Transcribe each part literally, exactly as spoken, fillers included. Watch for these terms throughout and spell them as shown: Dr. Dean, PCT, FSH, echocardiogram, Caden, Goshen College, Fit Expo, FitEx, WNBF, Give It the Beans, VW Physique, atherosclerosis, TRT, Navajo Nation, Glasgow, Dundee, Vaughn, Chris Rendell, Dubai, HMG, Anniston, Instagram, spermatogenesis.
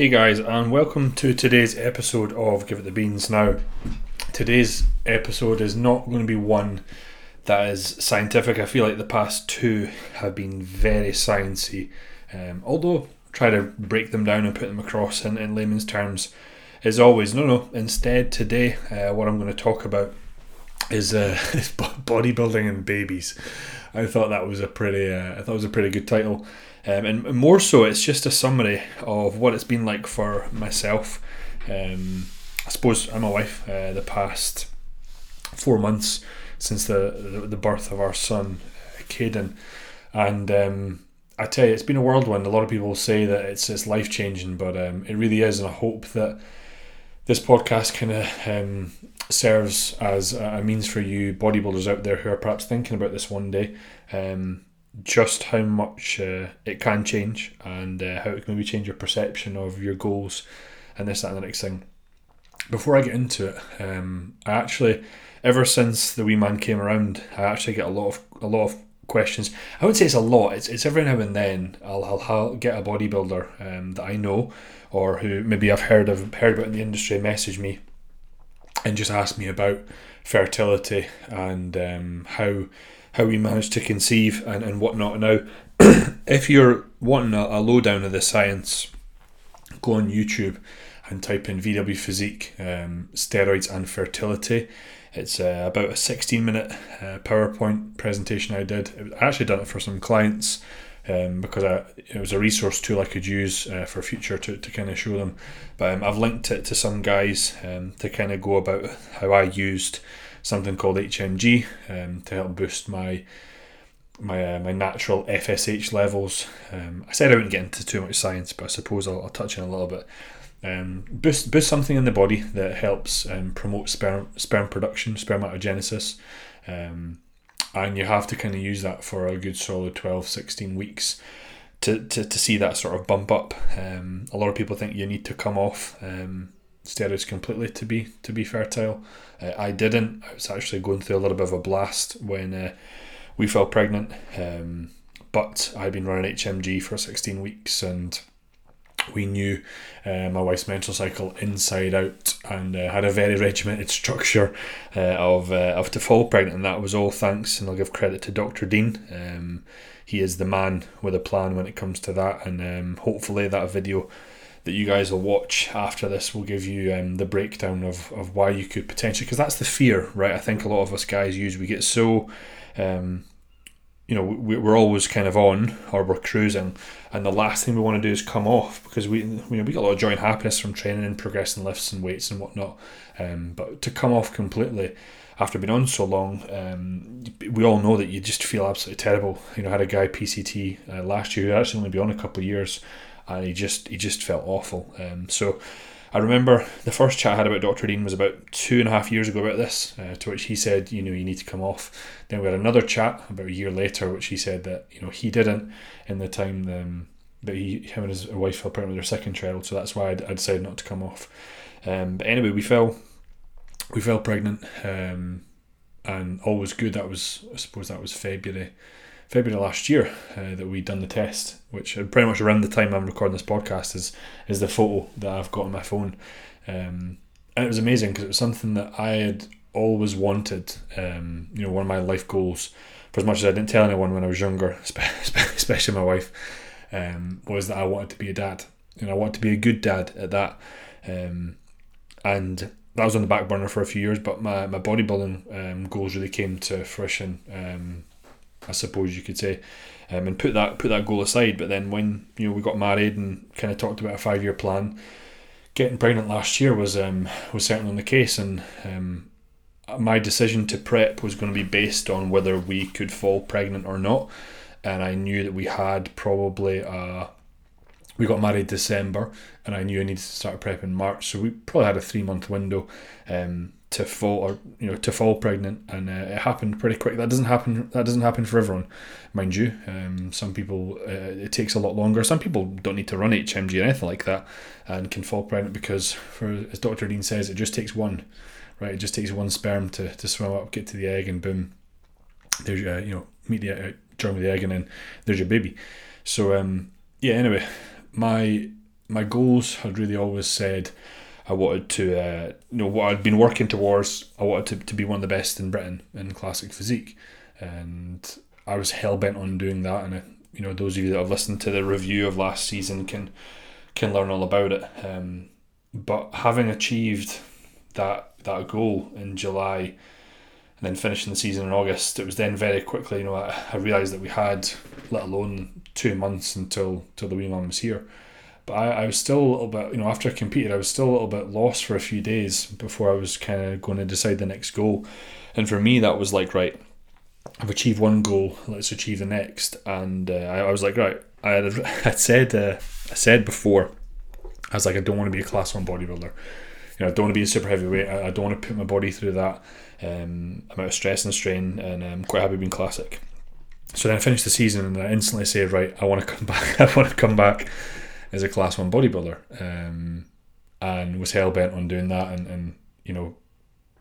Hey guys, and welcome to today's episode of Give It the Beans. Now, today's episode is not going to be one that is scientific. I feel like the past two have been very sciencey. Um, although, try to break them down and put them across in, in layman's terms is always no, no. Instead, today, uh, what I'm going to talk about is, uh, is bodybuilding and babies. I thought that was a pretty, uh, I thought it was a pretty good title. Um, and more so, it's just a summary of what it's been like for myself, um, I suppose, and my wife, uh, the past four months since the, the, the birth of our son, uh, Caden. And um, I tell you, it's been a whirlwind. A lot of people say that it's it's life-changing, but um, it really is. And I hope that this podcast kind of um, serves as a means for you bodybuilders out there who are perhaps thinking about this one day. Um, just how much uh, it can change and uh, how it can maybe change your perception of your goals and this, that and the next thing. Before I get into it, um, I actually, ever since the wee man came around, I actually get a lot of a lot of questions. I wouldn't say it's a lot, it's, it's every now and then I'll, I'll, I'll get a bodybuilder um, that I know or who maybe I've heard of heard about in the industry message me and just ask me about fertility and um, how how we manage to conceive and, and whatnot. Now, if you're wanting a, a lowdown of the science, go on YouTube and type in V W Physique, um, steroids and fertility. It's uh, about a sixteen minute uh, PowerPoint presentation I did. It was, I actually done it for some clients um, because I, it was a resource tool I could use uh, for future to, to kind of show them. But um, I've linked it to some guys um, to kind of go about how I used something called H M G um, to help boost my my uh, my natural F S H levels. Um, I said I wouldn't get into too much science, but I suppose I'll, I'll touch on a little bit. Um, boost boost something in the body that helps um, promote sperm sperm production, spermatogenesis, um, and you have to kind of use that for a good solid twelve, sixteen weeks to to, to see that sort of bump up. Um, a lot of people think you need to come off Um, steroids completely to be to be fertile. Uh, I didn't. I was actually going through a little bit of a blast when uh, we fell pregnant, um, but I'd been running H M G for sixteen weeks and we knew uh, my wife's menstrual cycle inside out and uh, had a very regimented structure uh, of, uh, of to fall pregnant, and that was all thanks, and I'll give credit to Doctor Dean. Um, he is the man with a plan when it comes to that, and um, hopefully that video that you guys will watch after this will give you um, the breakdown of, of why you could potentially, because that's the fear, right? I think a lot of us guys use, we get so, um, you know, we, we're always kind of on or we're cruising, and the last thing we want to do is come off because we you know, we get a lot of joy and happiness from training and progressing lifts and weights and whatnot, um, but to come off completely after being on so long, um, we all know that you just feel absolutely terrible. You know, I had a guy P C T uh, last year who actually only been on a couple of years, and he just he just felt awful. Um, so I remember the first chat I had about Doctor Dean was about two and a half years ago about this, uh, to which he said, you know, you need to come off. Then we had another chat about a year later, which he said that, you know, he didn't in the time um, that he, him and his wife fell pregnant with their second child, so that's why I, I decided not to come off. Um, but anyway, we fell, we fell pregnant, um, and all was good. That was, I suppose that was February. February last year uh, that we done the test, which pretty much around the time I'm recording this podcast is is the photo that I've got on my phone, um, and it was amazing because it was something that I had always wanted. Um, you know, one of my life goals, for as much as I didn't tell anyone when I was younger, especially my wife, um, was that I wanted to be a dad, and I wanted to be a good dad at that, um, and that was on the back burner for a few years. But my my bodybuilding um, goals really came to fruition, Um, I suppose you could say, um, and put that put that goal aside. But then when you know we got married and kind of talked about a five year plan, getting pregnant last year was um, was certainly on the case, and um, my decision to prep was going to be based on whether we could fall pregnant or not. And I knew that we had probably uh, we got married December, and I knew I needed to start prep in March, so we probably had a three month window Um, to fall or you know to fall pregnant, and uh, it happened pretty quick. That doesn't happen. That doesn't happen for everyone, mind you. Um, some people uh, it takes a lot longer. Some people don't need to run H M G or anything like that, and can fall pregnant because, for as Doctor Dean says, it just takes one, right? It just takes one sperm to, to swim up, get to the egg, and boom, there's uh, you know meet the uh, germ of the egg, and then there's your baby. So um, yeah. Anyway, my my goals, I'd really always said I wanted to, uh, you know, what I'd been working towards, I wanted to, to be one of the best in Britain in classic physique. And I was hell-bent on doing that. And, I, you know, those of you that have listened to the review of last season can can learn all about it. Um, but having achieved that that goal in July and then finishing the season in August, it was then very quickly, you know, I, I realised that we had, let alone two months until, until the wee mum was here. But I, I was still a little bit, you know, after I competed, I was still a little bit lost for a few days before I was kind of going to decide the next goal. And for me, that was like, right, I've achieved one goal, let's achieve the next. And uh, I, I was like, right, I had, I'd said, uh, I said before, I was like, I don't want to be a class one bodybuilder. You know, I don't want to be a super heavyweight. I, I don't want to put my body through that um, amount of stress and strain, and I'm quite happy being classic. So then I finished the season and I instantly said, right, I want to come back. I want to come back as a class one bodybuilder, um, and was hell bent on doing that, and, and you know,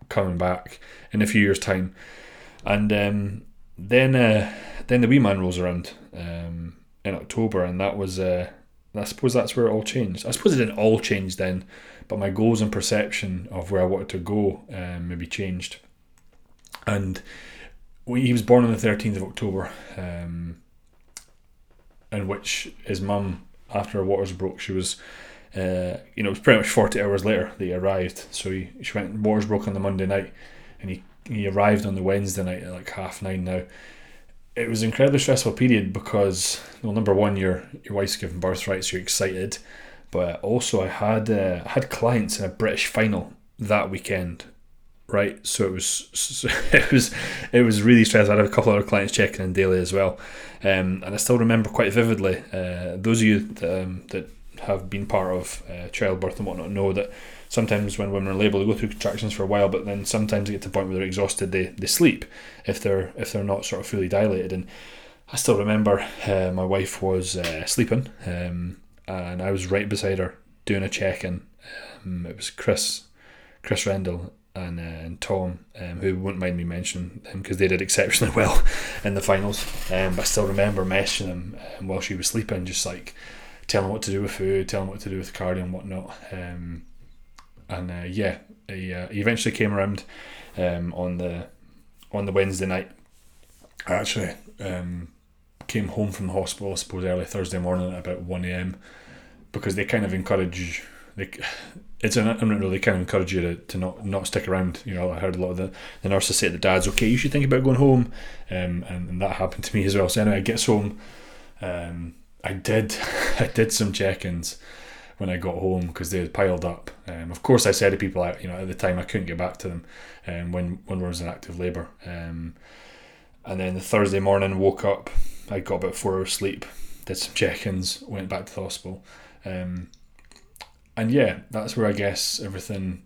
coming back in a few years' time. And um, then uh, then the wee man rolls around um, in October, and that was uh, I suppose that's where it all changed. I suppose it didn't all change then, but my goals and perception of where I wanted to go um, maybe changed. And we, he was born on the thirteenth of October, um, in which his mum, after her waters broke, she was, uh, you know, it was pretty much forty hours later that he arrived. So he, she went, waters broke on the Monday night, and he, he arrived on the Wednesday night at like half nine. Now, it was an incredibly stressful period because, well, number one, your your wife's giving birth, right? So you're excited, but also I had uh, had clients in a British final that weekend, right? So it was so it was it was really stressful. I had a couple of other clients checking in daily as well, um, and I still remember quite vividly. Uh, those of you that, um, that have been part of uh, childbirth and whatnot know that sometimes when women are labelled, they go through contractions for a while, but then sometimes they get to the point where they're exhausted, they, they sleep if they're if they're not sort of fully dilated. And I still remember uh, my wife was uh, sleeping, um, and I was right beside her doing a check-in. Um, it was Chris, Chris Rendell and, uh, and Tom, um, who wouldn't mind me mentioning them because they did exceptionally well in the finals. Um, but I still remember messaging them um, while she was sleeping, just like telling what to do with food, telling what to do with cardio and whatnot. Um, And uh, yeah, he, uh, he eventually came around um, on the on the Wednesday night. I actually um, came home from the hospital, I suppose, early Thursday morning at about one a.m. because they kind of encourage, they, it's an imminent rule, they kind of encourage you to, to not, not stick around. You know, I heard a lot of the, the nurses say to the dads, okay, you should think about going home. Um, and, and that happened to me as well. So anyway, I get home. Um, I did, I did some check-ins when I got home because they had piled up. Um, of course, I said to people, you know, at the time I couldn't get back to them um, when when I was in active labour. Um, and then the Thursday morning, woke up. I got about four hours sleep, did some check-ins, went back to the hospital, um, and yeah, that's where I guess everything,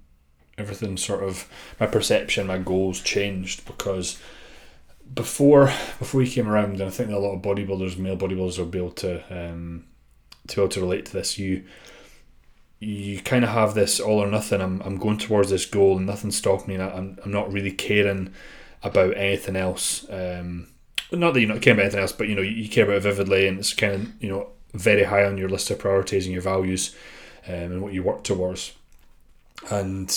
everything sort of my perception, my goals changed because before before he came around, and I think that a lot of bodybuilders, male bodybuilders, will be able to um, to be able to relate to this. You. You kind of have this all or nothing. I'm I'm going towards this goal and nothing's stopping me. And I'm I'm not really caring about anything else. Um, not that you're not caring about anything else, but you know you, you care about it vividly, and it's kind of you know very high on your list of priorities and your values, um, and what you work towards. And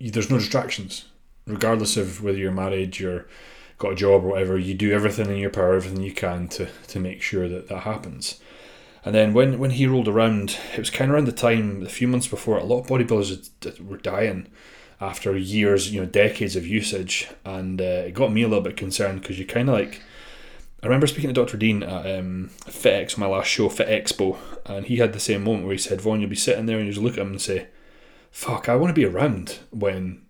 you, there's no distractions, regardless of whether you're married, you're got a job or whatever. You do everything in your power, everything you can to to make sure that that happens. And then when, when he rolled around, it was kind of around the time, a few months before, a lot of bodybuilders were dying after years, you know, decades of usage. And uh, it got me a little bit concerned because you kind of like, I remember speaking to Doctor Dean at um, FitEx, my last show, Fit Expo, and he had the same moment where he said, Vaughn, you'll be sitting there and you just look at him and say, fuck, I want to be around when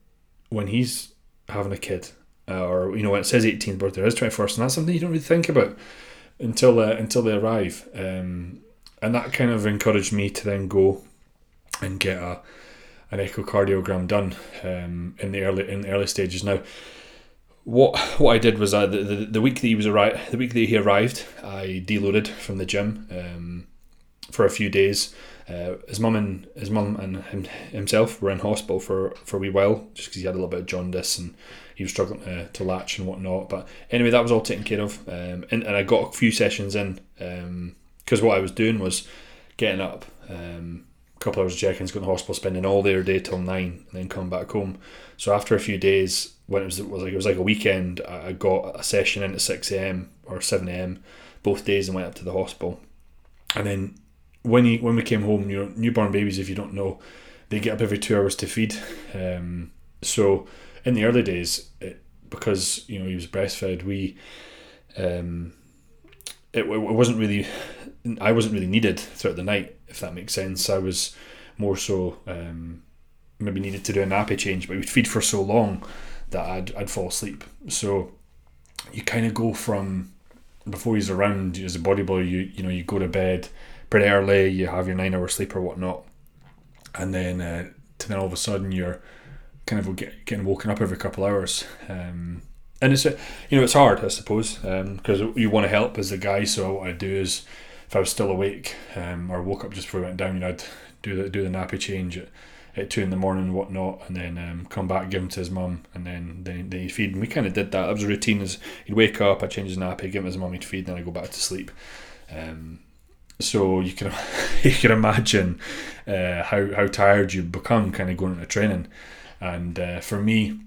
when he's having a kid. Uh, or, you know, when it says eighteenth birthday, it's twenty-first, and that's something you don't really think about until uh, until they arrive, um, and that kind of encouraged me to then go and get a an echocardiogram done um, in the early in the early stages. Now, what what I did was I, the, the the week that he was arri- the week that he arrived, I deloaded from the gym um, for a few days. Uh, his mum and his mum and him, himself were in hospital for, for a wee while just because he had a little bit of jaundice and he was struggling to, to latch and whatnot. But anyway, that was all taken care of, um, and, and I got a few sessions in because um, what I was doing was getting up, um, couple hours of check-ins, go to the hospital, spending all their day till nine, and then come back home. So after a few days, when it was, it was like it was like a weekend, I got a session in at six a.m. or seven a.m. both days and went up to the hospital. And then when he, when we came home, your newborn babies, if you don't know, they get up every two hours to feed. Um, so in the early days, it, because you know he was breastfed, we um, it, it wasn't really, I wasn't really needed throughout the night, if that makes sense. I was more so um, maybe needed to do a nappy change, but we'd feed for so long that I'd I'd fall asleep. So you kind of go from, before he's around, as a bodybuilder, you you know you go to bed pretty early, you have your nine hour sleep or whatnot, and then uh, to then all of a sudden you're kind of get, getting woken up every couple hours, um, and it's a, you know it's hard, I suppose, because um, you want to help as a guy. So what I do is, if I was still awake um, or woke up just before I went down, you know, I'd do the do the nappy change at, at two in the morning and whatnot, and then um, come back, give him to his mum, and then then he'd feed. And we kind of did that. That was a routine. Is he'd wake up, I'd change his nappy, give him his mum, he'd feed, and then I'd go back to sleep. Um, so you can you can imagine uh, how how tired you become, kind of going into training. And uh, for me,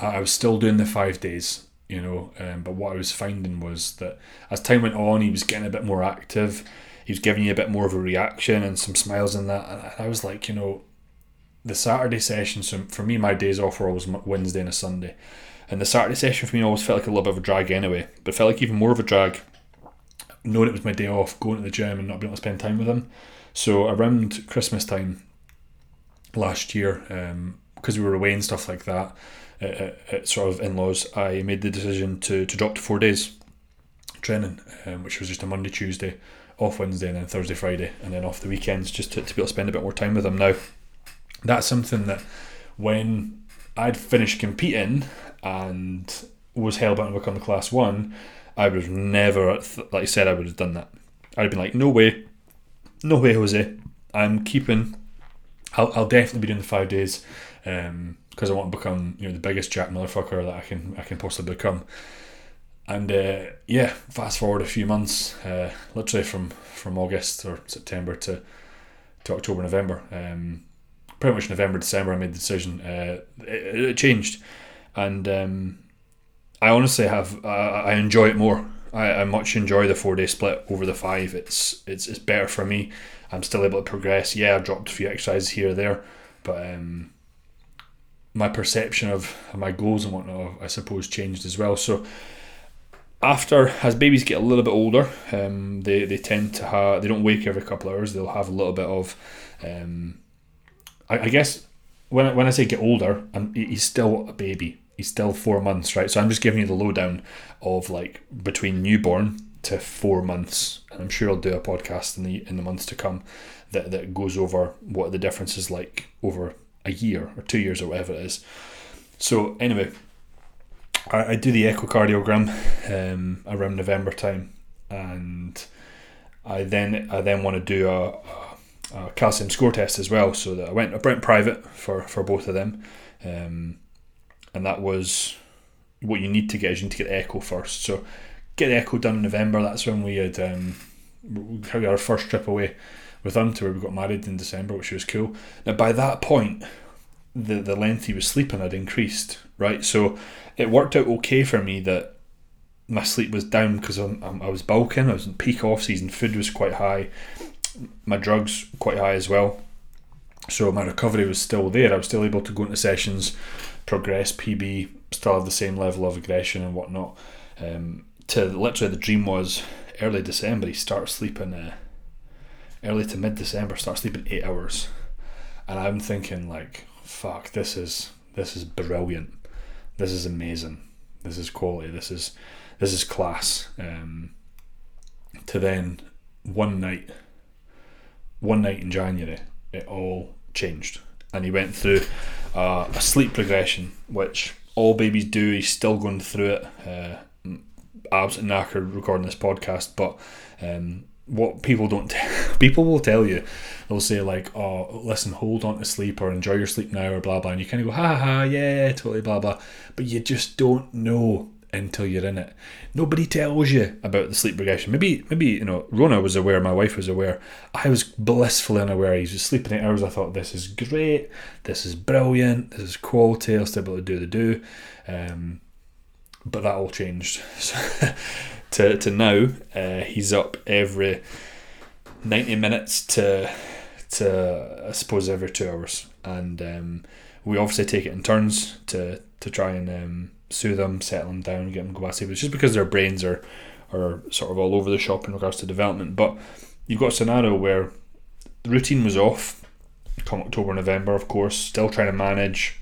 I was still doing the five days. You know, um, but what I was finding was that as time went on, he was getting a bit more active. He was giving you a bit more of a reaction and some smiles and that. And I was like, you know, the Saturday session, so for me, my days off were always Wednesday and a Sunday. And the Saturday session for me always felt like a little bit of a drag anyway, but felt like even more of a drag, knowing it was my day off, going to the gym and not being able to spend time with him. So around Christmas time last year, um, because we were away and stuff like that, At, at sort of in-laws, I made the decision to, to drop to four days training, um, which was just a Monday, Tuesday, off Wednesday, and then Thursday, Friday, and then off the weekends, just to, to be able to spend a bit more time with them. Now, that's something that when I'd finished competing and was hell-bent on becoming class one, I would have never, like I said, I would have done that. I'd have been like, no way, no way, Jose, I'm keeping, I'll, I'll definitely be doing the five days, um, because I want to become, you know, the biggest jack motherfucker that I can I can possibly become. And uh, yeah, fast forward a few months, uh, literally from, from August or September to, to October, November. Um, pretty much November, December I made the decision. Uh, it, it changed. And um, I honestly have, I, I enjoy it more. I, I much enjoy the four-day split over the five. It's, it's, it's better for me. I'm still able to progress. Yeah, I've dropped a few exercises here or there, but... Um, my perception of my goals and whatnot, I suppose, changed as well. So after, as babies get a little bit older, um, they, they tend to have, they don't wake every couple of hours, they'll have a little bit of, um, I, I guess, when I, when I say get older, I'm, he's still a baby, he's still four months, right? So I'm just giving you the lowdown of like between newborn to four months, and I'm sure I'll do a podcast in the in the months to come that, that goes over what the difference is like over a year or two years or whatever it is. So anyway, I, I do the echocardiogram um, around November time, and I then I then want to do a, a calcium score test as well. So that I went I went private for, for both of them, um, and that was what you need to get is you need to get the echo first. So get the echo done in November. That's when we had um, we had our first trip away with him to where we got married in December, which was cool. Now by that point, the, the length he was sleeping had increased, right? So it worked out okay for me that my sleep was down because I'm, I'm, I was bulking, I was in peak off-season, food was quite high, my drugs quite high as well. So my recovery was still there, I was still able to go into sessions, progress, P B, still have the same level of aggression and whatnot. Um, to literally the dream was early December, he started sleeping... Uh, early to mid-December, start sleeping eight hours. And I'm thinking like, fuck, this is this is brilliant. This is amazing. This is quality. This is this is class. Um, to then one night, one night in January, it all changed. And he went through uh, a sleep progression, which all babies do. He's still going through it. Uh, absolutely knackered recording this podcast, but... Um, what people don't t- people will tell you, they'll say like, oh listen, hold on to sleep or enjoy your sleep now or blah blah, and you kind of go ha ha yeah totally blah blah, but you just don't know until you're in it. Nobody tells you about the sleep regression. Maybe, maybe you know, Rona was aware, my wife was aware. I was blissfully unaware. He was sleeping eight hours. I thought, this is great. This is brilliant. This is quality. I'll still be able to do the do. Um, but that all changed. So to, to now, uh, he's up every ninety minutes to, to I suppose, every two hours. And um, we obviously take it in turns to, to try and... Um, soothe them, settle them down, get them go back to sleep. It's just because their brains are, are sort of all over the shop in regards to development. But you've got a scenario where the routine was off come October, November, of course, still trying to manage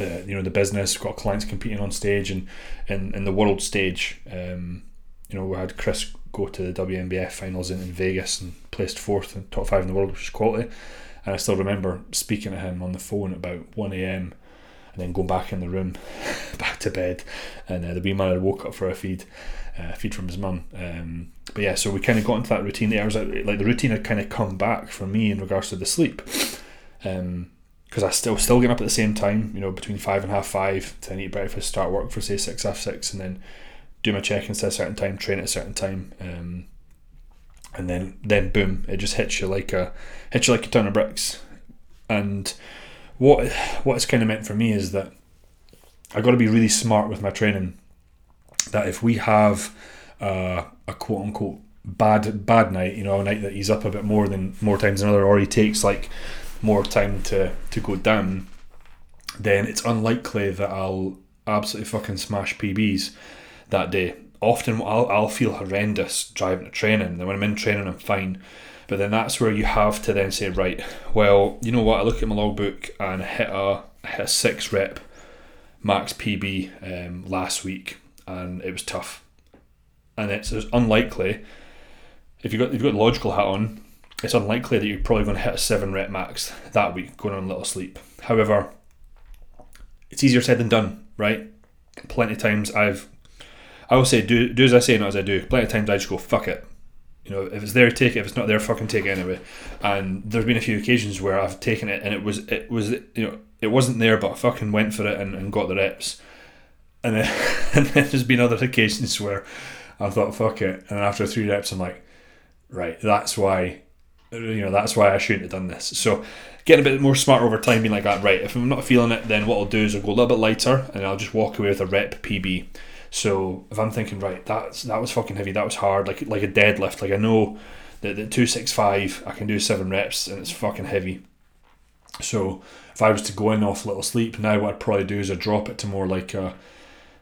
uh, you know, the business, got clients competing on stage and in, in the world stage. Um, you know, we had Chris go to the W N B F finals in, in Vegas and placed fourth and top five in the world, which is quality. And I still remember speaking to him on the phone at about one a.m. and then going back in the room, back to bed, and uh, the wee man had woke up for a feed, uh, feed from his mum. Um, but yeah, so we kind of got into that routine. The hours, like, like the routine had kind of come back for me in regards to the sleep, because um, I still still getting up at the same time, you know, between five and half five, to eat breakfast, start work for say six, half six, and then do my check-ins at a certain time, train at a certain time, um, and then then boom, it just hits you like a hits you like a ton of bricks, and. What what it's kind of meant for me is that I've got to be really smart with my training. That if we have uh, a quote unquote bad bad night, you know, a night that he's up a bit more than more times than another, or he takes like more time to, to go down, then it's unlikely that I'll absolutely fucking smash P Bs that day. Often I'll I'll feel horrendous driving to training. Then when I'm in training, I'm fine. But then that's where you have to then say, right, well, you know what? I look at my logbook and I hit a, I hit a six rep max P B um, last week, and it was tough. And it's, it's unlikely, if you've got if you've got the logical hat on, it's unlikely that you're probably going to hit a seven rep max that week, going on a little sleep. However, it's easier said than done, right? Plenty of times I've, I will say do do as I say, not as I do. Plenty of times I just go, fuck it. You know, if it's there, take it. If it's not there, fucking take it anyway. And there's been a few occasions where I've taken it and it was, it was, you know, it wasn't there, but I fucking went for it and, and got the reps. And then, and then there's been other occasions where I thought, fuck it. And after three reps, I'm like, right, that's why, you know, that's why I shouldn't have done this. So getting a bit more smart over time, being like that, right, if I'm not feeling it, then what I'll do is I'll go a little bit lighter and I'll just walk away with a rep P B. So if I'm thinking, right, that's that was fucking heavy, that was hard, like like a deadlift, like I know that the two sixty-five, I can do seven reps and it's fucking heavy. So if I was to go in off a little sleep, now what I'd probably do is I'd drop it to more like a,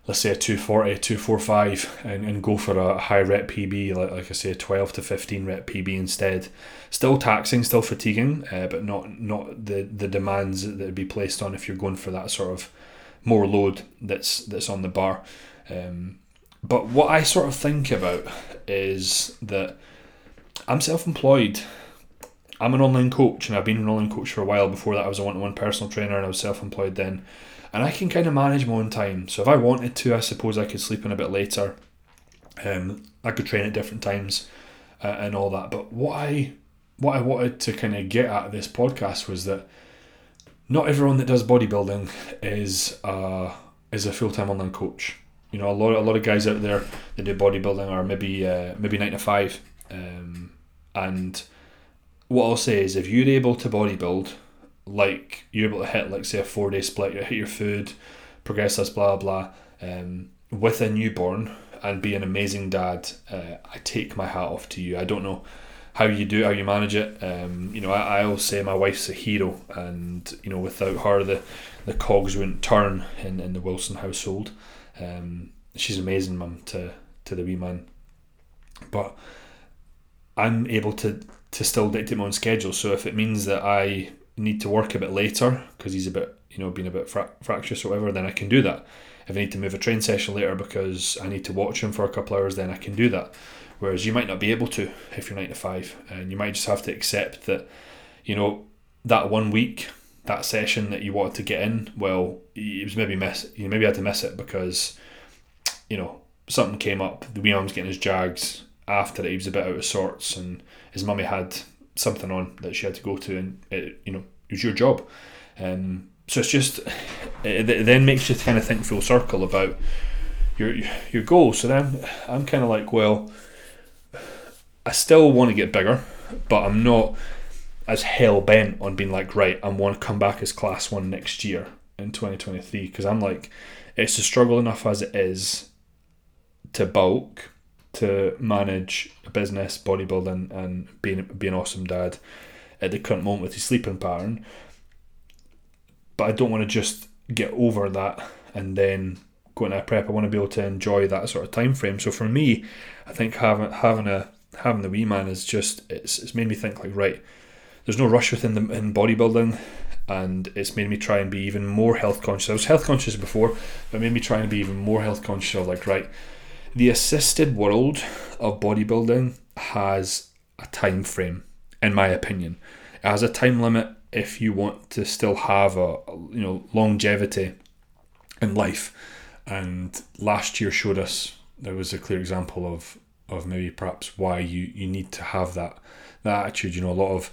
let's say a two forty, two forty-five, and, and go for a high rep P B, like like I say, a twelve to fifteen rep P B instead. Still taxing, still fatiguing, uh, but not not the, the demands that would be placed on if you're going for that sort of more load that's that's on the bar. Um, but what I sort of think about is that I'm self-employed. I'm an online coach, and I've been an online coach for a while. Before that I was a one-to-one personal trainer, and I was self-employed then, and I can kind of manage my own time. So if I wanted to, I suppose I could sleep in a bit later, um, I could train at different times uh, and all that. But what I what I wanted to kind of get at this podcast was that not everyone that does bodybuilding is uh, is a full-time online coach. You know, a lot, a lot of guys out there that do bodybuilding are maybe uh, maybe nine to five. Um, and what I'll say is, if you're able to bodybuild, like you're able to hit, like say a four day split, you hit your food, progress this, blah blah, um, with a newborn and be an amazing dad, uh, I take my hat off to you. I don't know how you do, how you manage it. Um, you know, I, I always say my wife's a hero, and you know, without her, the the cogs wouldn't turn in, in the Wilson household. Um, she's an amazing mum to, to the wee man, but I'm able to, to still dictate my own schedule. So if it means that I need to work a bit later because he's a bit, you know, been a bit fra- fractious or whatever, then I can do that. If I need to move a train session later because I need to watch him for a couple hours, then I can do that. Whereas you might not be able to if you're nine to five, and you might just have to accept that, you know, that one week, that session that you wanted to get in, well, it was maybe miss. You maybe had to miss it because, you know, something came up. The wee arm's getting his jags after that. He was a bit out of sorts, and his mummy had something on that she had to go to, and it, you know, it was your job. Um, so it's just, it, it then makes you kind of think full circle about, your your goal. So then I'm, I'm kind of like, well, I still want to get bigger, but I'm not as hell bent on being like, right, I want to come back as class one next year in twenty twenty-three, because I'm like, it's a struggle enough as it is to bulk, to manage a business, bodybuilding, and being be an awesome dad at the current moment with his sleeping pattern. But I don't want to just get over that and then go into a prep. I want to be able to enjoy that sort of time frame. So for me, I think having having a having the wee man is just, it's it's made me think like, right, there's no rush within the in bodybuilding, and it's made me try and be even more health conscious. I was health conscious before, but it made me try and be even more health conscious of like, right, the assisted world of bodybuilding has a time frame, in my opinion. It has a time limit if you want to still have a, you know, longevity in life. And last year showed us, there was a clear example of of maybe perhaps why you, you need to have that that attitude. You know, a lot of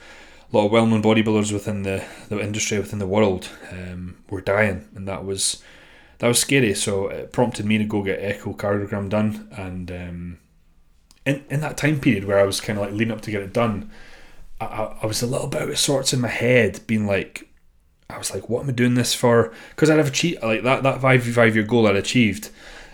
a lot of well-known bodybuilders within the, the industry, within the world, um, were dying, and that was that was scary. So it prompted me to go get echocardiogram done, and um, in in that time period where I was kind of like leaning up to get it done, I, I was a little bit out of sorts in my head, being like, I was like, what am I doing this for? Because I'd have achieved like that that five five year goal I'd achieved.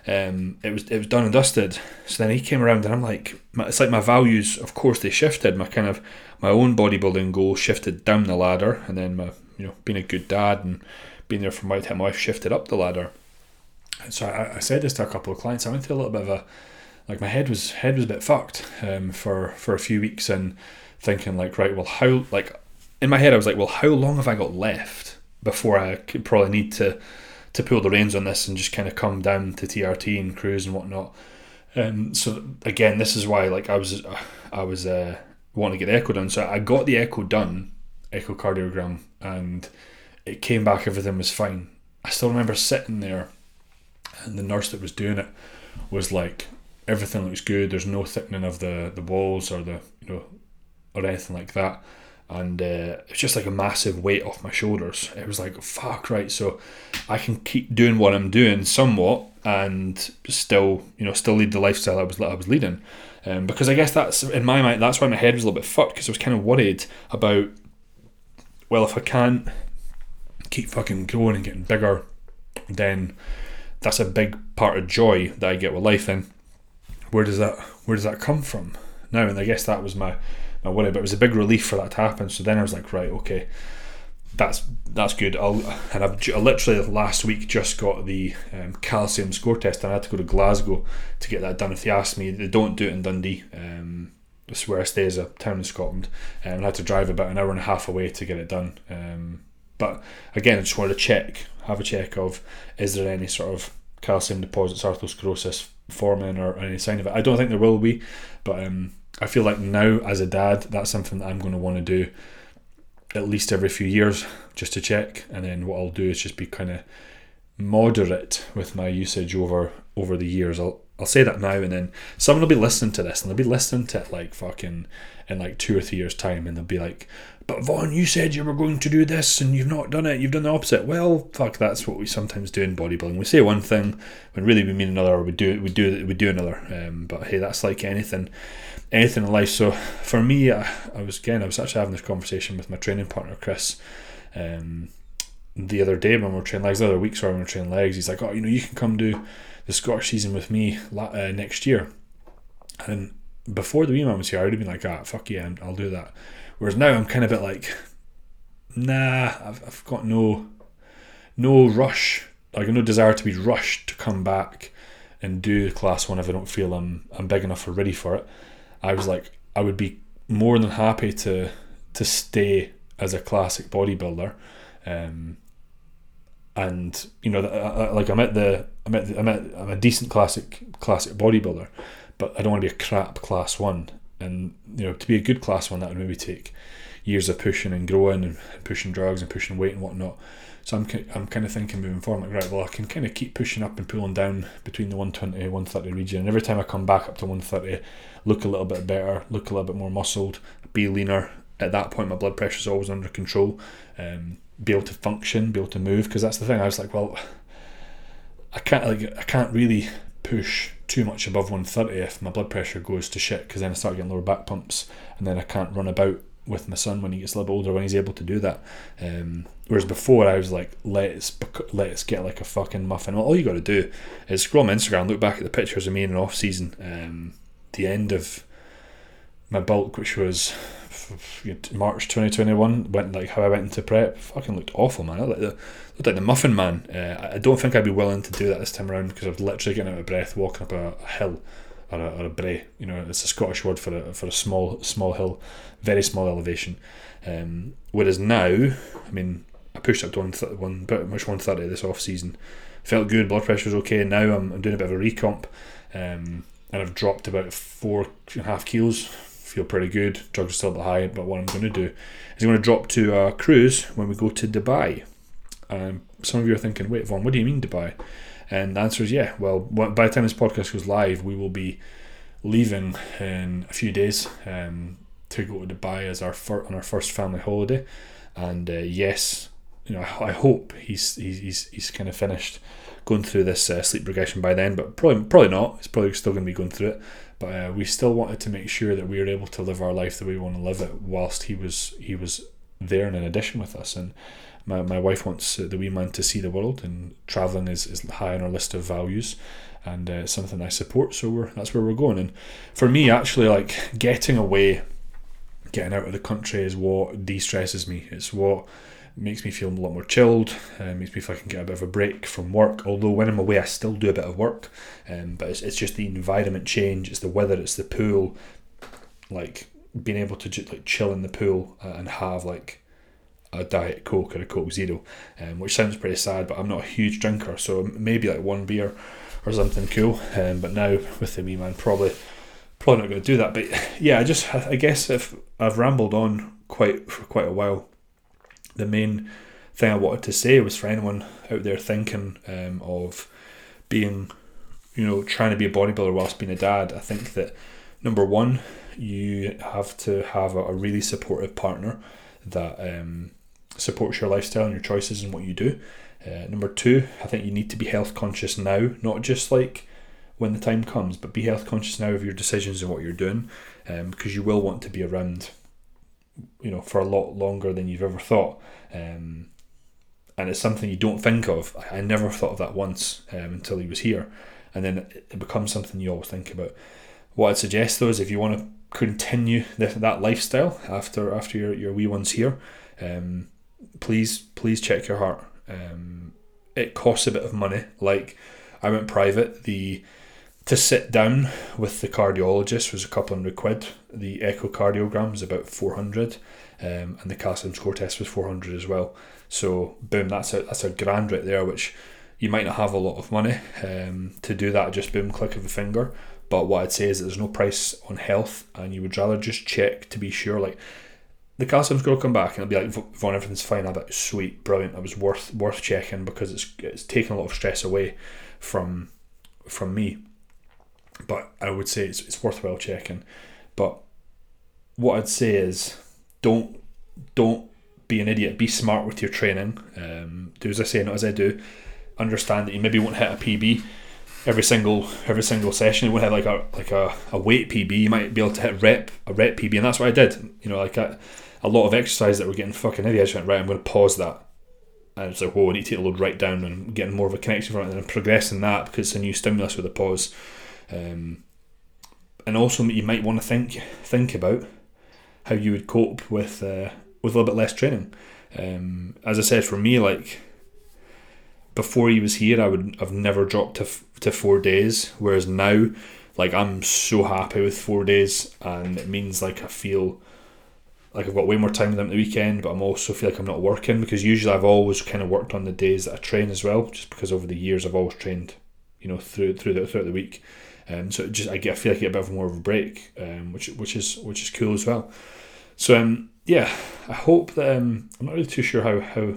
Um, it was it was done and dusted. So then he came around, and I'm like, it's like my values, of course, they shifted. My kind of my own bodybuilding goal shifted down the ladder, and then my, you know, being a good dad and being there for my time, my wife shifted up the ladder. And so I, I said this to a couple of clients. I went through a little bit of a, like my head was head was a bit fucked um, for for a few weeks, and thinking like, right, well, how like. In my head, I was like, well, how long have I got left before I could probably need to, to pull the reins on this and just kind of come down to T R T and cruise and whatnot. Um, so again, this is why like I was I was uh, wanting to get the echo done. So I got the echo done, echocardiogram, and it came back, everything was fine. I still remember sitting there, and the nurse that was doing it was like, everything looks good. There's no thickening of the, the walls or the, you know, or anything like that. And uh, it's just like a massive weight off my shoulders. It was like, fuck, right, so I can keep doing what I'm doing somewhat and still, you know, still lead the lifestyle I was I was leading. Um, because I guess that's, in my mind, that's why my head was a little bit fucked, because I was kind of worried about, well, if I can't keep fucking growing and getting bigger, then that's a big part of joy that I get with life. And where does that where does that come from now? And I guess that was my... I worried, but it was a big relief for that to happen. So then I was like, right, okay, that's that's good. I'll, and I've I literally last week just got the um, calcium score test, and I had to go to Glasgow to get that done. If they asked me, they don't do it in Dundee. Um, that's where I stay, is a town in Scotland, um, and I had to drive about an hour and a half away to get it done. Um, but again, I just wanted to check, have a check of, is there any sort of calcium deposits, atherosclerosis forming, or, or any sign of it? I don't think there will be, but. Um, I feel like now as a dad, that's something that I'm going to want to do at least every few years just to check. And then what I'll do is just be kind of moderate with my usage over over the years. I'll I'll say that now, and then someone will be listening to this, and they'll be listening to it like fucking in like two or three years time, and they'll be like, but Vaughn, you said you were going to do this and you've not done it, you've done the opposite. Well, fuck, that's what we sometimes do in bodybuilding. We say one thing when really we mean another, or we do we do we do another. Um, but hey, that's like anything. anything in life. So for me, I, I was again I was actually having this conversation with my training partner Chris um, the other day when we were training legs the other week sorry when we were training legs. He's like, oh, you know, you can come do the Scottish season with me uh, next year. And before the wee man was here, I would have been like, ah, fuck yeah, I'll do that. Whereas now I'm kind of a bit like, nah, I've, I've got no no rush, like no desire to be rushed to come back and do class one if I don't feel I'm, I'm big enough or ready for it. I was like, I would be more than happy to to stay as a classic bodybuilder, um, and you know, I, I, like I'm at the I'm at the, I'm at I'm a decent classic classic bodybuilder, but I don't want to be a crap class one. And you know, to be a good class one, that would maybe take years of pushing and growing and pushing drugs and pushing weight and whatnot. So I'm I'm kind of thinking moving forward, like, right, well, I can kind of keep pushing up and pulling down between the one twenty, one thirty region. And every time I come back up to one thirty, look a little bit better, look a little bit more muscled, be leaner. At that point, my blood pressure is always under control. Um, be able to function, be able to move. Because that's the thing. I was like, well, I can't like I can't really push too much above one thirty if my blood pressure goes to shit, because then I start getting lower back pumps, and then I can't run about with my son when he gets a little bit older, when he's able to do that. Um, whereas before I was like, let's let's get like a fucking muffin. Well, all you got to do is scroll my Instagram, look back at the pictures of me in an off season. Um, the end of my bulk, which was March twenty twenty-one, went like how I went into prep. Fucking looked awful, man. I looked like the, looked like the muffin man. Uh, I don't think I'd be willing to do that this time around, because I've literally getting out of breath walking up a, a hill. Or a, or a brae, you know, it's a Scottish word for a for a small small hill, very small elevation. Um, whereas now, I mean, I pushed up to one th- one pretty much one thirty this off season, felt good, blood pressure was okay. Now I'm I'm doing a bit of a recomp, um, and I've dropped about four and a half kilos. Feel pretty good. Drugs are still a bit high, but what I'm going to do is I'm going to drop to a cruise when we go to Dubai. Um, some of you are thinking, wait, Vaughn, what do you mean Dubai? And the answer is yeah. Well, by the time this podcast goes live, we will be leaving in a few days um, to go to Dubai as our fir- on our first family holiday. And uh, yes, you know, I hope he's he's he's kind of finished going through this uh, sleep regression by then, but probably probably not. He's probably still going to be going through it. But uh, we still wanted to make sure that we were able to live our life the way we want to live it, whilst he was he was there and in addition with us. And My my wife wants the wee man to see the world, and travelling is, is high on our list of values, and uh, something I support. So we're that's where we're going. And for me, actually, like getting away, getting out of the country is what de-stresses me. It's what makes me feel a lot more chilled. Uh, makes me feel I can get a bit of a break from work. Although when I'm away, I still do a bit of work. Um, but it's it's just the environment change. It's the weather. It's the pool. Like being able to just like chill in the pool and have like a Diet Coke or a Coke Zero, um, which sounds pretty sad, but I'm not a huge drinker, so maybe like one beer or something cool, um, but now with the wee man, probably probably not going to do that. But yeah, I just I guess if I've rambled on quite for quite a while, the main thing I wanted to say was for anyone out there thinking um, of being, you know, trying to be a bodybuilder whilst being a dad, I think that number one, you have to have a, a really supportive partner that um supports your lifestyle and your choices and what you do. Uh, number two, I think you need to be health conscious now, not just like when the time comes, but be health conscious now of your decisions and what you're doing, um, because you will want to be around, you know, for a lot longer than you've ever thought, um, and it's something you don't think of. I, I never thought of that once um, until he was here, and then it, it becomes something you always think about. What I'd suggest though is if you want to continue th- that lifestyle after after your, your wee one's here, um, please please check your heart. Um, it costs a bit of money. Like I went private. The to sit down with the cardiologist was a couple hundred quid. The echocardiogram was about four hundred, um, and the calcium score test was four hundred as well. So boom, that's a that's a grand right there. Which you might not have a lot of money um, to do that. Just boom, click of a finger. But what I'd say is that there's no price on health, and you would rather just check to be sure. Like the calcium's going to come back, and it'll be like, Vaughn, everything's fine. I'll be like, sweet, brilliant. It was worth worth checking, because it's it's taken a lot of stress away from from me. But I would say it's it's worthwhile checking. But what I'd say is don't don't be an idiot. Be smart with your training. Um, do as I say, not as I do. Understand that you maybe won't hit a P B every single every single session. It won't have like a like a, a weight P B. You might be able to hit rep a rep P B, and that's what I did. You know, like I, a lot of exercise that were getting fucking heavy, I just went, right, I'm going to pause that, and it's like, whoa, I need to take the load right down, and I'm getting more of a connection from it, and I'm progressing that because it's a new stimulus with a pause. Um, and also you might want to think think about how you would cope with uh, with a little bit less training. Um, as I said, for me, like before he was here, I would have never dropped to f- to four days. Whereas now, like I'm so happy with four days, and it means like I feel like I've got way more time with him at the weekend. But I'm also feel like I'm not working, because usually I've always kind of worked on the days that I train as well. Just because over the years I've always trained, you know, through through the, throughout the week, and um, so it just I get I feel like I get a bit more of a break, um, which which is which is cool as well. So um, yeah, I hope that um, I'm not really too sure how how.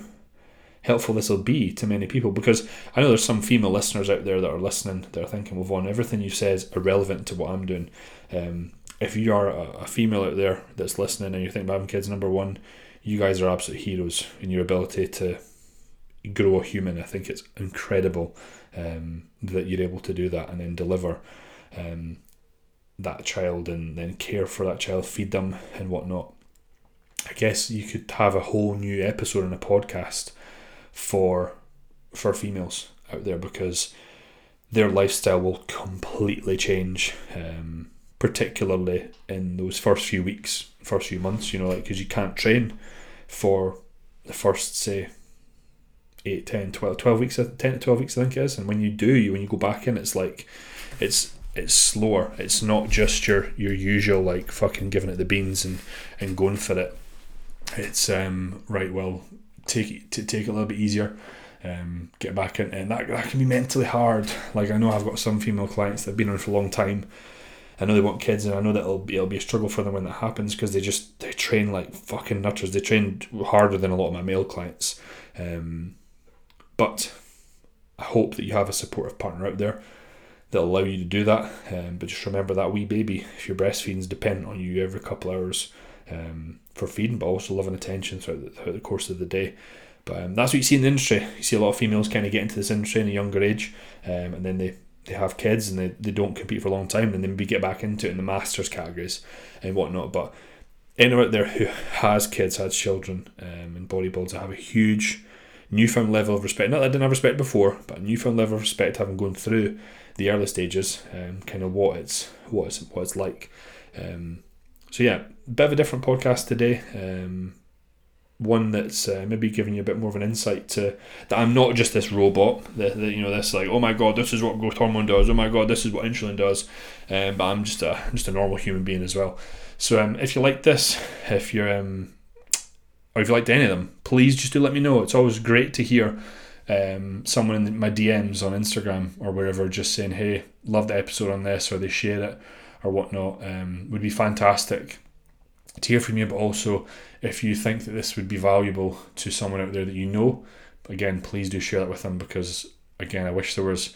helpful this will be to many people, because I know there's some female listeners out there that are listening that are thinking, well, Vaughn, everything you say is irrelevant to what I'm doing. Um, if you are a, a female out there that's listening and you're thinking about having kids, number one, you guys are absolute heroes in your ability to grow a human. I think it's incredible um, that you're able to do that and then deliver um, that child and then care for that child, feed them and whatnot. I guess you could have a whole new episode in a podcast for for females out there, because their lifestyle will completely change, um, particularly in those first few weeks, first few months, you know, like, because you can't train for the first, say, eight, ten, twelve, twelve weeks, ten to twelve weeks, I think it is. And when you do, you when you go back in, it's like, it's it's slower. It's not just your, your usual, like, fucking giving it the beans and, and going for it. It's, um right, well, take it, to take it a little bit easier. Um, get back in, and that that can be mentally hard. Like, I know I've got some female clients that've been on for a long time. I know they want kids, and I know that it'll be it'll be a struggle for them when that happens, because they just they train like fucking nutters. They train harder than a lot of my male clients. Um, but I hope that you have a supportive partner out there that'll allow you to do that. Um, but just remember that wee baby, if you're breastfeeding, is dependent on you every couple hours um, for feeding, but also love and attention throughout the, throughout the course of the day. But um, that's what you see in the industry. You see a lot of females kind of get into this industry in a younger age, um, and then they, they have kids and they, they don't compete for a long time, and then maybe get back into it in the masters categories and whatnot. But anyone out there who has kids, has children, um, and bodybuilders, I have a huge newfound level of respect. Not that I didn't have respect before, but a newfound level of respect having gone through the early stages, um, kind of what it's what it's, what it's like. Um, so yeah, bit of a different podcast today. Um, One that's uh, maybe giving you a bit more of an insight to that I'm not just this robot. That, that you know, this like, oh my god, this is what growth hormone does. Oh my god, this is what insulin does. Um, but I'm just a just a normal human being as well. So um, if you like this, if you're um, or if you liked any of them, please just do let me know. It's always great to hear um, someone in my D Ms on Instagram or wherever just saying, hey, love the episode on this, or they share it or whatnot. Um, would be fantastic to hear from you, but also if you think that this would be valuable to someone out there that you know, again, please do share that with them, because again, I wish there was,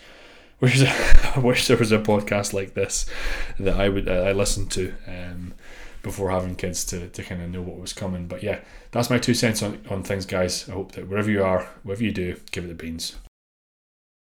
wish there, I wish there was a podcast like this that I would uh, I listened to um, before having kids to, to kind of know what was coming. But yeah, that's my two cents on, on things, guys. I hope that wherever you are, whatever you do, give it the beans.